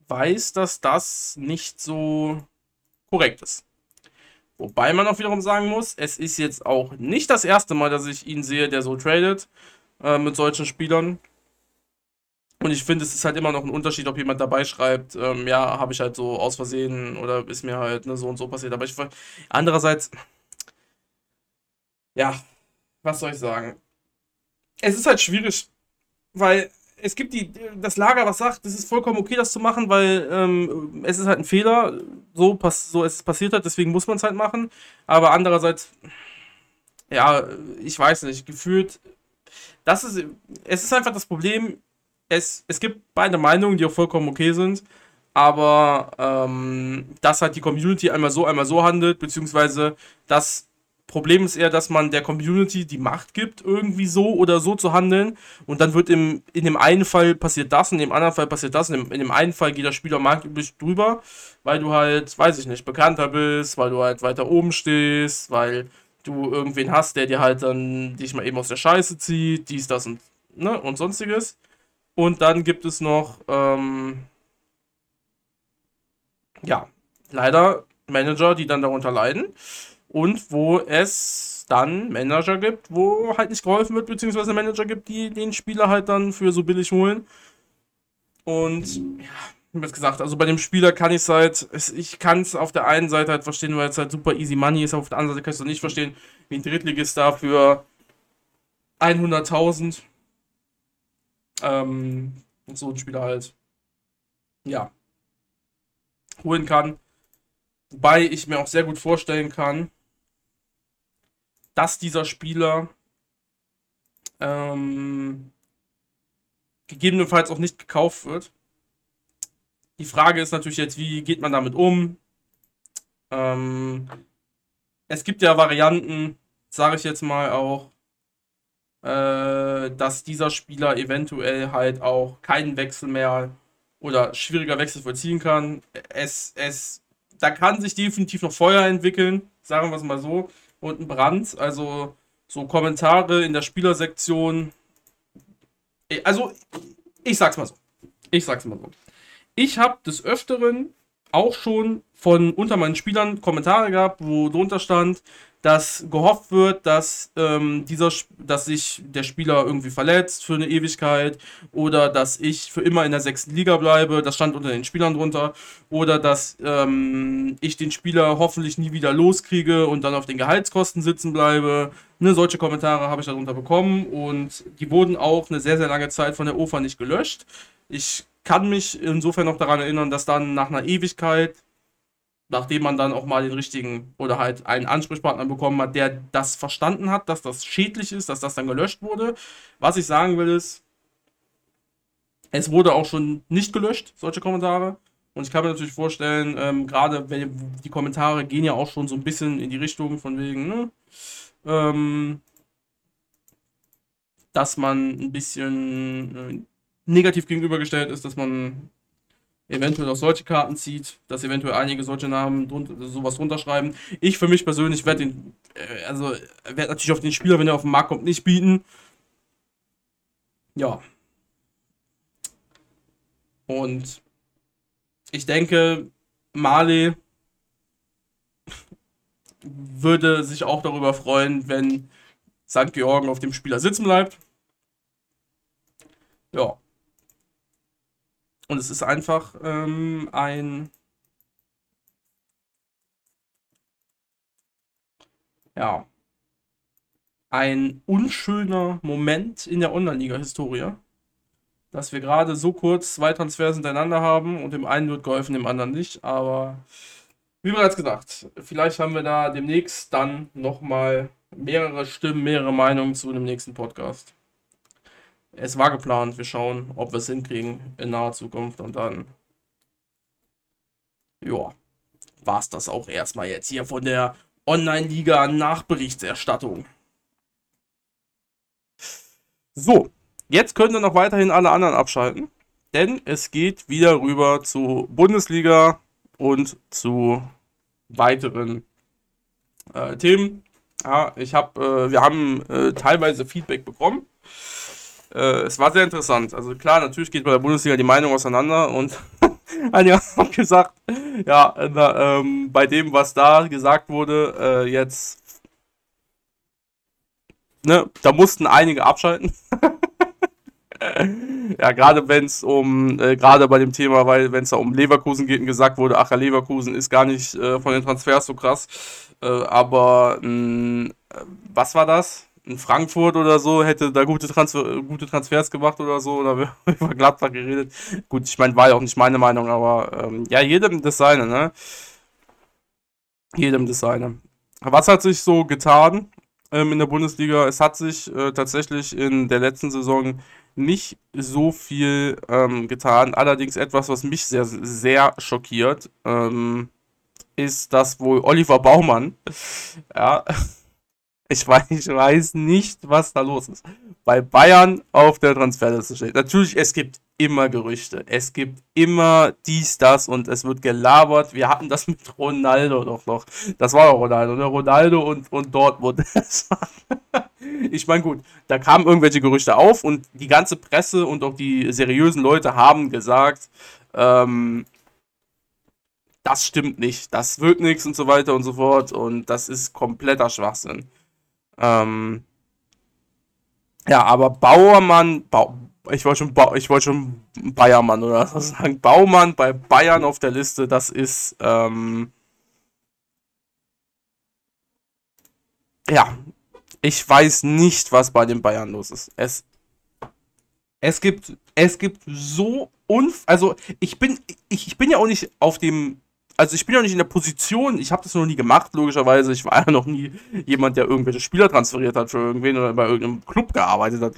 weiß, dass das nicht so korrekt ist. Wobei man auch wiederum sagen muss, es ist jetzt auch nicht das erste Mal, dass ich ihn sehe, der so tradet mit solchen Spielern. Und ich finde, es ist halt immer noch ein Unterschied, ob jemand dabei schreibt, habe ich halt so aus Versehen oder ist mir halt so und so passiert. Aber andererseits, ja, was soll ich sagen? Es ist halt schwierig, weil es gibt das Lager, was sagt, es ist vollkommen okay, das zu machen, weil es ist halt ein Fehler, so es passiert hat, deswegen muss man es halt machen. Aber andererseits, ja, ich weiß nicht, gefühlt, es ist einfach das Problem, es gibt beide Meinungen, die auch vollkommen okay sind, aber dass halt die Community einmal so handelt, beziehungsweise das Problem ist eher, dass man der Community die Macht gibt, irgendwie so oder so zu handeln und dann wird in dem einen Fall passiert das und in dem anderen Fall passiert das und in dem einen Fall geht der Spieler marktüblich drüber, weil du halt, weiß ich nicht, bekannter bist, weil du halt weiter oben stehst, weil du irgendwen hast, der dir halt dann dich mal eben aus der Scheiße zieht, dies, das und, und sonstiges. Und dann gibt es noch, leider Manager, die dann darunter leiden und wo es dann Manager gibt, wo halt nicht geholfen wird, beziehungsweise Manager gibt, die den Spieler halt dann für so billig holen. Und ja, wie gesagt, also bei dem Spieler kann ich es halt, ich kann es auf der einen Seite halt verstehen, weil es halt super easy money ist, auf der anderen Seite kann ich es nicht verstehen, wie ein Drittligist da für 100.000 und so ein Spieler halt, ja, holen kann. Wobei ich mir auch sehr gut vorstellen kann, dass dieser Spieler gegebenenfalls auch nicht gekauft wird. Die Frage ist natürlich jetzt, wie geht man damit um? Es gibt ja Varianten, sage ich jetzt mal auch, dass dieser Spieler eventuell halt auch keinen Wechsel mehr oder schwieriger Wechsel vollziehen kann. Da kann sich definitiv noch Feuer entwickeln, sagen wir es mal so, und ein Brand. Also so Kommentare in der Spielersektion. Also ich sag's mal so. Ich habe des Öfteren auch schon von unter meinen Spielern Kommentare gehabt, wo drunter stand, dass gehofft wird, dass sich der Spieler irgendwie verletzt für eine Ewigkeit oder dass ich für immer in der 6. Liga bleibe, das stand unter den Spielern drunter, oder dass ich den Spieler hoffentlich nie wieder loskriege und dann auf den Gehaltskosten sitzen bleibe. Ne, solche Kommentare habe ich darunter bekommen und die wurden auch eine sehr, sehr lange Zeit von der OFA nicht gelöscht. Ich kann mich insofern noch daran erinnern, dass dann nach einer Ewigkeit, nachdem man dann auch mal den richtigen oder halt einen Ansprechpartner bekommen hat, der das verstanden hat, dass das schädlich ist, dass das dann gelöscht wurde. Was ich sagen will ist, es wurde auch schon nicht gelöscht, solche Kommentare. Und ich kann mir natürlich vorstellen, gerade wenn die Kommentare gehen ja auch schon so ein bisschen in die Richtung von wegen, ne, dass man ein bisschen negativ gegenübergestellt ist, dass man eventuell auch solche Karten zieht, dass eventuell einige solche Namen sowas runterschreiben. Ich für mich persönlich werde natürlich auf den Spieler, wenn er auf den Markt kommt, nicht bieten. Ja. Und ich denke, Marley würde sich auch darüber freuen, wenn St. Georgen auf dem Spieler sitzen bleibt. Ja. Und es ist einfach ein unschöner Moment in der Online-Liga-Historie, dass wir gerade so kurz zwei Transfers hintereinander haben und dem einen wird geholfen, dem anderen nicht. Aber wie bereits gesagt, vielleicht haben wir da demnächst dann nochmal mehrere Stimmen, mehrere Meinungen zu dem nächsten Podcast. Es war geplant, wir schauen, ob wir es hinkriegen in naher Zukunft und dann, ja, war es das auch erstmal jetzt hier von der Online-Liga-Nachberichterstattung. So, jetzt können wir noch weiterhin alle anderen abschalten, denn es geht wieder rüber zu Bundesliga und zu weiteren Themen. Ja, wir haben teilweise Feedback bekommen. Es war sehr interessant. Also klar, natürlich geht bei der Bundesliga die Meinung auseinander und einige haben gesagt, ja, bei dem, was da gesagt wurde, jetzt, ne, da mussten einige abschalten. Ja, gerade wenn es gerade bei dem Thema, weil wenn es da um Leverkusen geht und gesagt wurde, ach ja, Leverkusen ist gar nicht von den Transfers so krass, aber was war das? In Frankfurt oder so, hätte da gute Transfers gemacht oder so, oder wir haben über Gladbach geredet. Gut, ich meine, war ja auch nicht meine Meinung, aber ja, jedem das seine, ne? Jedem das seine. Was hat sich so getan in der Bundesliga? Es hat sich tatsächlich in der letzten Saison nicht so viel getan. Allerdings etwas, was mich sehr, sehr schockiert, ist, dass wohl Oliver Baumann, ja, ich weiß nicht, was da los ist. Bei Bayern auf der Transferliste steht. Natürlich, es gibt immer Gerüchte. Es gibt immer dies, das und es wird gelabert. Wir hatten das mit Ronaldo doch noch. Das war doch Ronaldo, ne? Ronaldo und Dortmund. Ich meine, gut, da kamen irgendwelche Gerüchte auf und die ganze Presse und auch die seriösen Leute haben gesagt, das stimmt nicht, das wird nichts und so weiter und so fort und das ist kompletter Schwachsinn. Ja, aber Baumann, ich wollte schon Bayermann oder so sagen, Baumann bei Bayern auf der Liste, das ist, ja, ich weiß nicht, was bei den Bayern los ist. Es gibt so ich bin ja auch nicht auf dem, also ich bin ja auch nicht in der Position, ich habe das noch nie gemacht, logischerweise, ich war ja noch nie jemand, der irgendwelche Spieler transferiert hat für irgendwen oder bei irgendeinem Club gearbeitet hat,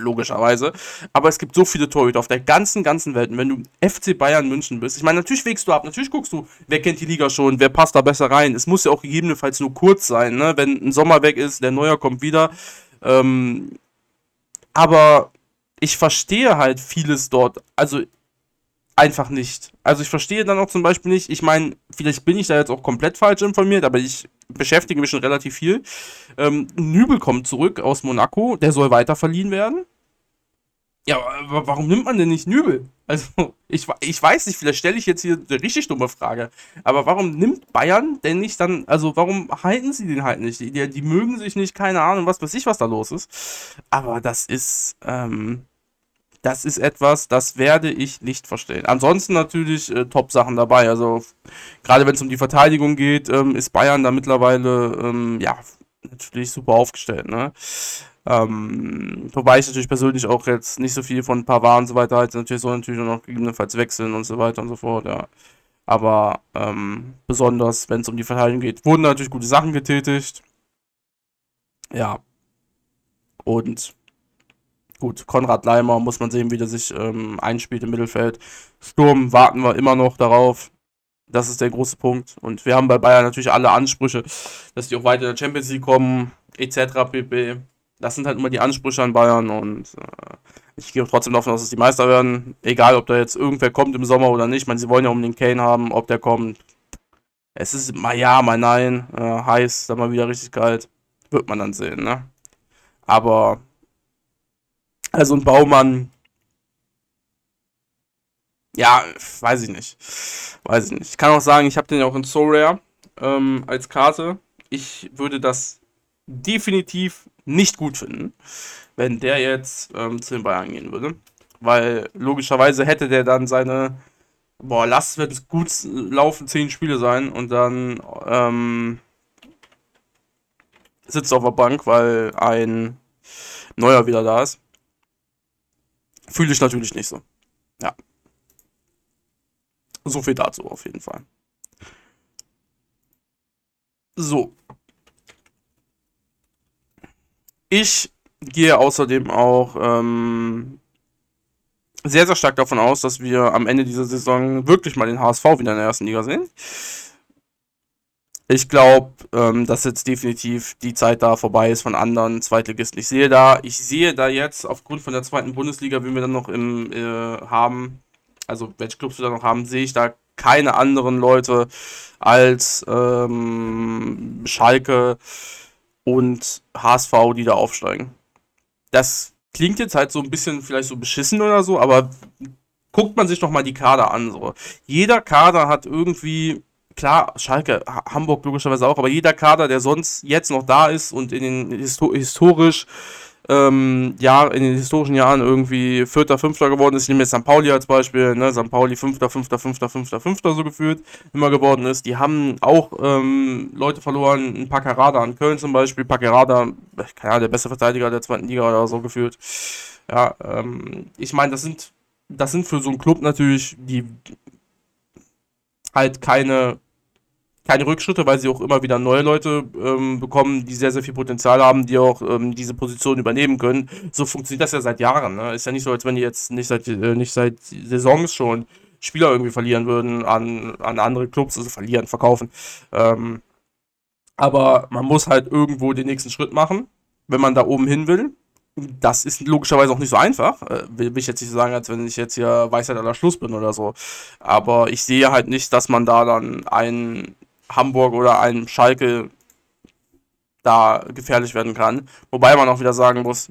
logischerweise, aber es gibt so viele Torhüter auf der ganzen Welt und wenn du FC Bayern München bist, ich meine, natürlich wägst du ab, natürlich guckst du, wer kennt die Liga schon, wer passt da besser rein, es muss ja auch gegebenenfalls nur kurz sein, ne? Wenn ein Sommer weg ist, der Neuer kommt wieder, aber ich verstehe halt vieles dort, also einfach nicht. Also ich verstehe dann auch zum Beispiel nicht, ich meine, vielleicht bin ich da jetzt auch komplett falsch informiert, aber ich beschäftige mich schon relativ viel. Nübel kommt zurück aus Monaco, der soll weiter verliehen werden. Ja, aber warum nimmt man denn nicht Nübel? Also ich weiß nicht, vielleicht stelle ich jetzt hier eine richtig dumme Frage, aber warum nimmt Bayern denn nicht dann, also warum halten sie den halt nicht? Die mögen sich nicht, keine Ahnung, was weiß ich, was da los ist. Aber das ist etwas, das werde ich nicht verstehen. Ansonsten natürlich Top-Sachen dabei. Also gerade wenn es um die Verteidigung geht, ist Bayern da mittlerweile ja natürlich super aufgestellt. Ne? Wobei ich natürlich persönlich auch jetzt nicht so viel von Pavard und so weiter halte. Natürlich soll natürlich auch noch gegebenenfalls wechseln und so weiter und so fort. Ja. Aber besonders, wenn es um die Verteidigung geht, wurden natürlich gute Sachen getätigt. Ja. Und gut, Konrad Leimer, muss man sehen, wie der sich einspielt im Mittelfeld. Sturm warten wir immer noch darauf. Das ist der große Punkt. Und wir haben bei Bayern natürlich alle Ansprüche, dass die auch weiter in der Champions League kommen, etc. pp. Das sind halt immer die Ansprüche an Bayern. Und ich gehe auch trotzdem davon aus, dass die Meister werden. Egal, ob da jetzt irgendwer kommt im Sommer oder nicht. Ich meine, sie wollen ja um den Kane haben, ob der kommt. Es ist mal ja, mal nein. Heiß, dann mal wieder richtig kalt. Wird man dann sehen, ne? Aber also ein Baumann, ja, weiß ich nicht. Ich kann auch sagen, ich habe den ja auch in SoRare als Karte. Ich würde das definitiv nicht gut finden, wenn der jetzt zu den Bayern gehen würde. Weil logischerweise hätte der dann seine, lass es gut laufen, 10 Spiele sein und dann sitzt er auf der Bank, weil ein Neuer wieder da ist. Fühle ich natürlich nicht so. Ja. So viel dazu auf jeden Fall. So. Ich gehe außerdem auch sehr, sehr stark davon aus, dass wir am Ende dieser Saison wirklich mal den HSV wieder in der ersten Liga sehen. Ich glaube, dass jetzt definitiv die Zeit da vorbei ist von anderen Zweitligisten. Ich sehe da jetzt aufgrund von der zweiten Bundesliga, wie wir dann noch haben, also welche Clubs wir da noch haben, sehe ich da keine anderen Leute als Schalke und HSV, die da aufsteigen. Das klingt jetzt halt so ein bisschen vielleicht so beschissen oder so, aber guckt man sich doch mal die Kader an. So. Jeder Kader hat irgendwie... Klar, Schalke, Hamburg logischerweise auch, aber jeder Kader, der sonst jetzt noch da ist und in den historischen Jahren irgendwie Vierter, Fünfter geworden ist, ich nehme jetzt St. Pauli als Beispiel, ne? St. Pauli Fünfter so gefühlt immer geworden ist, die haben auch Leute verloren, ein Pacerada an Köln zum Beispiel, Pacerada, keine Ahnung, der beste Verteidiger der zweiten Liga oder so gefühlt, ja, ich meine, das sind für so einen Club natürlich die halt keine Rückschritte, weil sie auch immer wieder neue Leute bekommen, die sehr, sehr viel Potenzial haben, die auch diese Position übernehmen können. So funktioniert das ja seit Jahren. Ne? Ist ja nicht so, als wenn die jetzt nicht seit Saisons schon Spieler irgendwie verlieren würden an andere Clubs, also verkaufen. Aber man muss halt irgendwo den nächsten Schritt machen, wenn man da oben hin will. Das ist logischerweise auch nicht so einfach, will ich jetzt nicht so sagen, als wenn ich jetzt hier Weisheit aller Schluss bin oder so, aber ich sehe halt nicht, dass man da dann einen Hamburg oder einen Schalke da gefährlich werden kann, wobei man auch wieder sagen muss,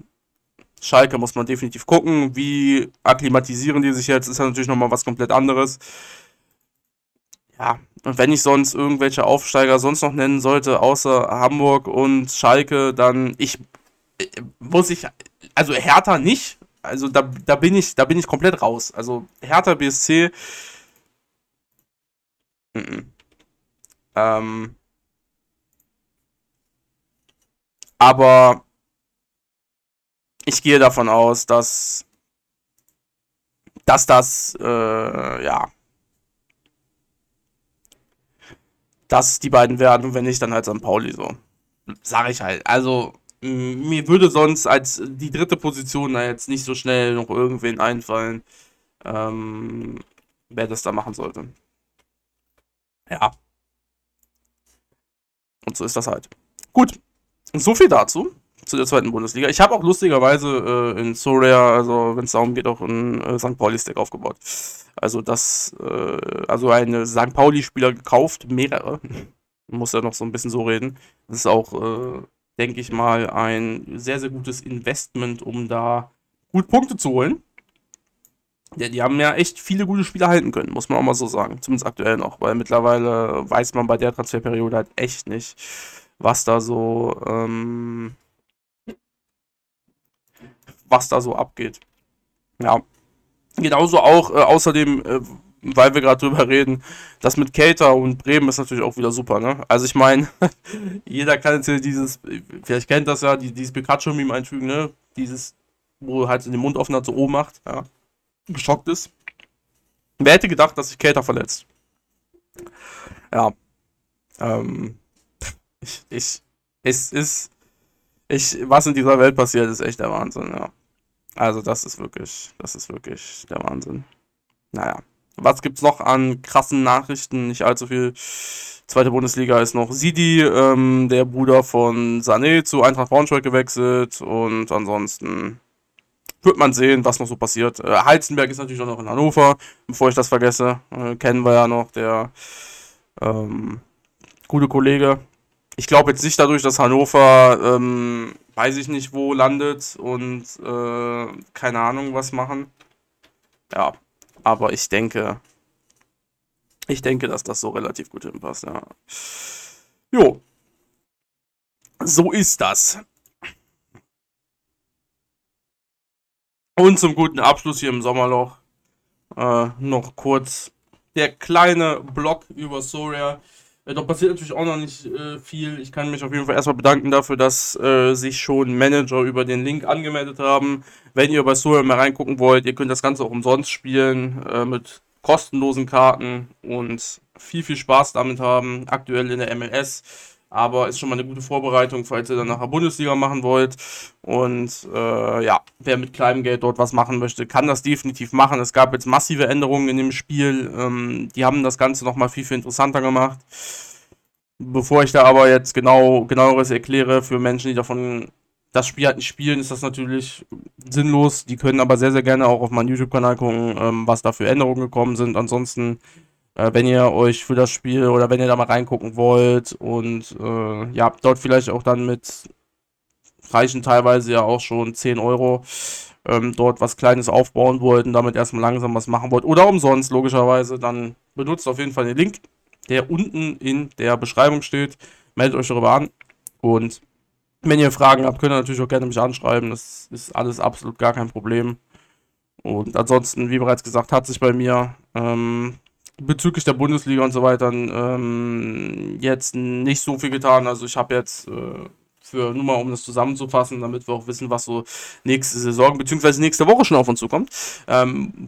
Schalke muss man definitiv gucken, wie akklimatisieren die sich jetzt, ist ja natürlich nochmal was komplett anderes. ja, wenn ich sonst irgendwelche Aufsteiger sonst noch nennen sollte, außer Hamburg und Schalke, dann also Hertha nicht, also da bin ich komplett raus. Also Hertha BSC, aber ich gehe davon aus, dass die beiden werden, und wenn nicht, dann halt St. Pauli, so. Sag ich halt. Also, mir würde sonst als die dritte Position da jetzt nicht so schnell noch irgendwen einfallen, wer das da machen sollte. Ja. Und so ist das halt. Gut. Und so viel dazu. Zu der zweiten Bundesliga. Ich habe auch lustigerweise in SoRare, also wenn es darum geht, auch ein St. Pauli-Stack aufgebaut. Also eine St. Pauli-Spieler gekauft, mehrere. Muss ja noch so ein bisschen so reden. Das ist auch, denke ich mal, ein sehr, sehr gutes Investment, um da gut Punkte zu holen. Ja, die haben ja echt viele gute Spieler halten können, muss man auch mal so sagen. Zumindest aktuell noch, weil mittlerweile weiß man bei der Transferperiode halt echt nicht, was da so abgeht. Ja. Genauso auch, außerdem, weil wir gerade drüber reden, das mit Cater und Bremen ist natürlich auch wieder super, ne? Also ich meine, jeder kann jetzt hier dieses, vielleicht kennt das ja, dieses Pikachu-Meme einfügen, ne? Dieses, wo halt den Mund offen hat, so O macht, ja. Geschockt ist. Wer hätte gedacht, dass sich Cater verletzt? Ja. Was in dieser Welt passiert, ist echt der Wahnsinn, ja. Also das ist wirklich der Wahnsinn. Naja, was gibt's noch an krassen Nachrichten? Nicht allzu viel. Zweite Bundesliga ist noch Sidi, der Bruder von Sané, zu Eintracht Braunschweig gewechselt. Und ansonsten wird man sehen, was noch so passiert. Heizenberg ist natürlich auch noch in Hannover, bevor ich das vergesse. Kennen wir ja noch, der gute Kollege. Ich glaube jetzt nicht dadurch, dass Hannover, weiß ich nicht wo, landet und keine Ahnung was machen. Ja, aber ich denke, dass das so relativ gut hinpasst, ja. Jo. So ist das. Und zum guten Abschluss hier im Sommerloch noch kurz der kleine Block über SoRare. Da passiert natürlich auch noch nicht viel. Ich kann mich auf jeden Fall erstmal bedanken dafür, dass sich schon Manager über den Link angemeldet haben. Wenn ihr bei SoRare mal reingucken wollt, ihr könnt das Ganze auch umsonst spielen, mit kostenlosen Karten und viel, viel Spaß damit haben. Aktuell in der MLS, aber ist schon mal eine gute Vorbereitung, falls ihr dann nachher Bundesliga machen wollt. Und ja, wer mit kleinem Geld dort was machen möchte, kann das definitiv machen. Es gab jetzt massive Änderungen in dem Spiel. Die haben das Ganze nochmal viel, viel interessanter gemacht. Bevor ich da aber jetzt genaueres erkläre, für Menschen, die davon das Spiel halt nicht spielen, ist das natürlich sinnlos. Die können aber sehr, sehr gerne auch auf meinen YouTube-Kanal gucken, was da für Änderungen gekommen sind. Ansonsten, wenn ihr euch für das Spiel oder wenn ihr da mal reingucken wollt und ja, dort vielleicht auch dann mit reichen teilweise ja auch schon 10 Euro dort was Kleines aufbauen wollt und damit erstmal langsam was machen wollt oder umsonst logischerweise, dann benutzt auf jeden Fall den Link, der unten in der Beschreibung steht. Meldet euch darüber an und wenn ihr Fragen habt, könnt ihr natürlich auch gerne mich anschreiben. Das ist alles absolut gar kein Problem. Und ansonsten, wie bereits gesagt, hat sich bei mir bezüglich der Bundesliga und so weiter jetzt nicht so viel getan. Also ich habe jetzt nur mal um das zusammenzufassen, damit wir auch wissen, was so nächste Saison bzw. nächste Woche schon auf uns zukommt.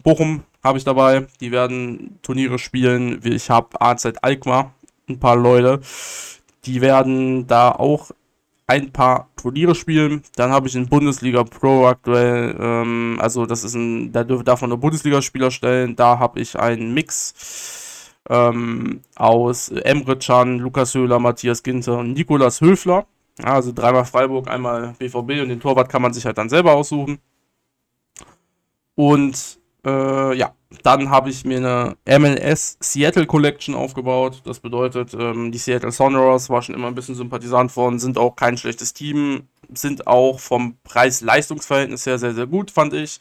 Bochum habe ich dabei, die werden Turniere spielen. Ich habe AZ Alkmaar, ein paar Leute, die werden da auch ein paar Turniere spielen. Dann habe ich in Bundesliga Pro aktuell, also das ist da darf man nur Bundesligaspieler stellen. Da habe ich einen Mix aus Emre Can, Lukas Höler, Matthias Ginter und Nicolas Höfler. Also dreimal Freiburg, einmal BVB, und den Torwart kann man sich halt dann selber aussuchen. Und ja, dann habe ich mir eine MLS Seattle Collection aufgebaut. Das bedeutet, die Seattle Sounders war schon immer ein bisschen Sympathisant von, sind auch kein schlechtes Team, sind auch vom Preis-Leistungs-Verhältnis her sehr, sehr gut, fand ich.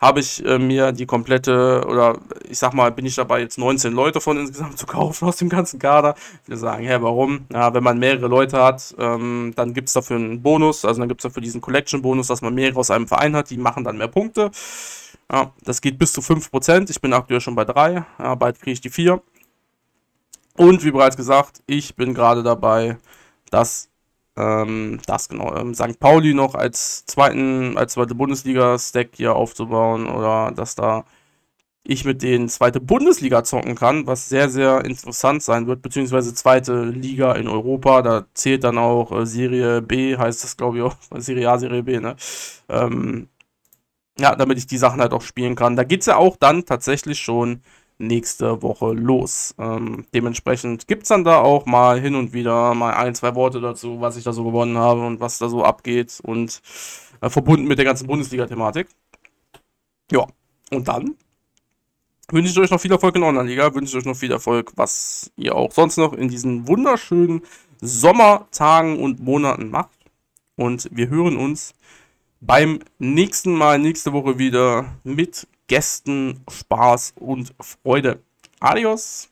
habe ich mir die komplette, oder ich sag mal, bin ich dabei, jetzt 19 Leute von insgesamt zu kaufen aus dem ganzen Kader. Wir sagen, hä, warum? Ja, wenn man mehrere Leute hat, dann gibt es dafür einen Bonus, also dann gibt es dafür diesen Collection-Bonus, dass man mehrere aus einem Verein hat, die machen dann mehr Punkte. Ja, das geht bis zu 5%, ich bin aktuell schon bei 3, ja, bald kriege ich die 4. Und wie bereits gesagt, ich bin gerade dabei, St. Pauli noch als zweite Bundesliga-Stack hier aufzubauen, oder dass da ich mit denen zweite Bundesliga zocken kann, was sehr, sehr interessant sein wird, beziehungsweise zweite Liga in Europa. Da zählt dann auch Serie B, heißt das glaube ich auch, Serie A, Serie B, ne? Ja, damit ich die Sachen halt auch spielen kann. Da geht es ja auch dann tatsächlich schon nächste Woche los. Dementsprechend gibt es dann da auch mal hin und wieder mal ein, zwei Worte dazu, was ich da so gewonnen habe und was da so abgeht, und verbunden mit der ganzen Bundesliga-Thematik. Ja, und dann wünsche ich euch noch viel Erfolg in der Online-Liga, wünsche ich euch noch viel Erfolg, was ihr auch sonst noch in diesen wunderschönen Sommertagen und Monaten macht, und wir hören uns beim nächsten Mal nächste Woche wieder mit Gästen, Spaß und Freude. Adios!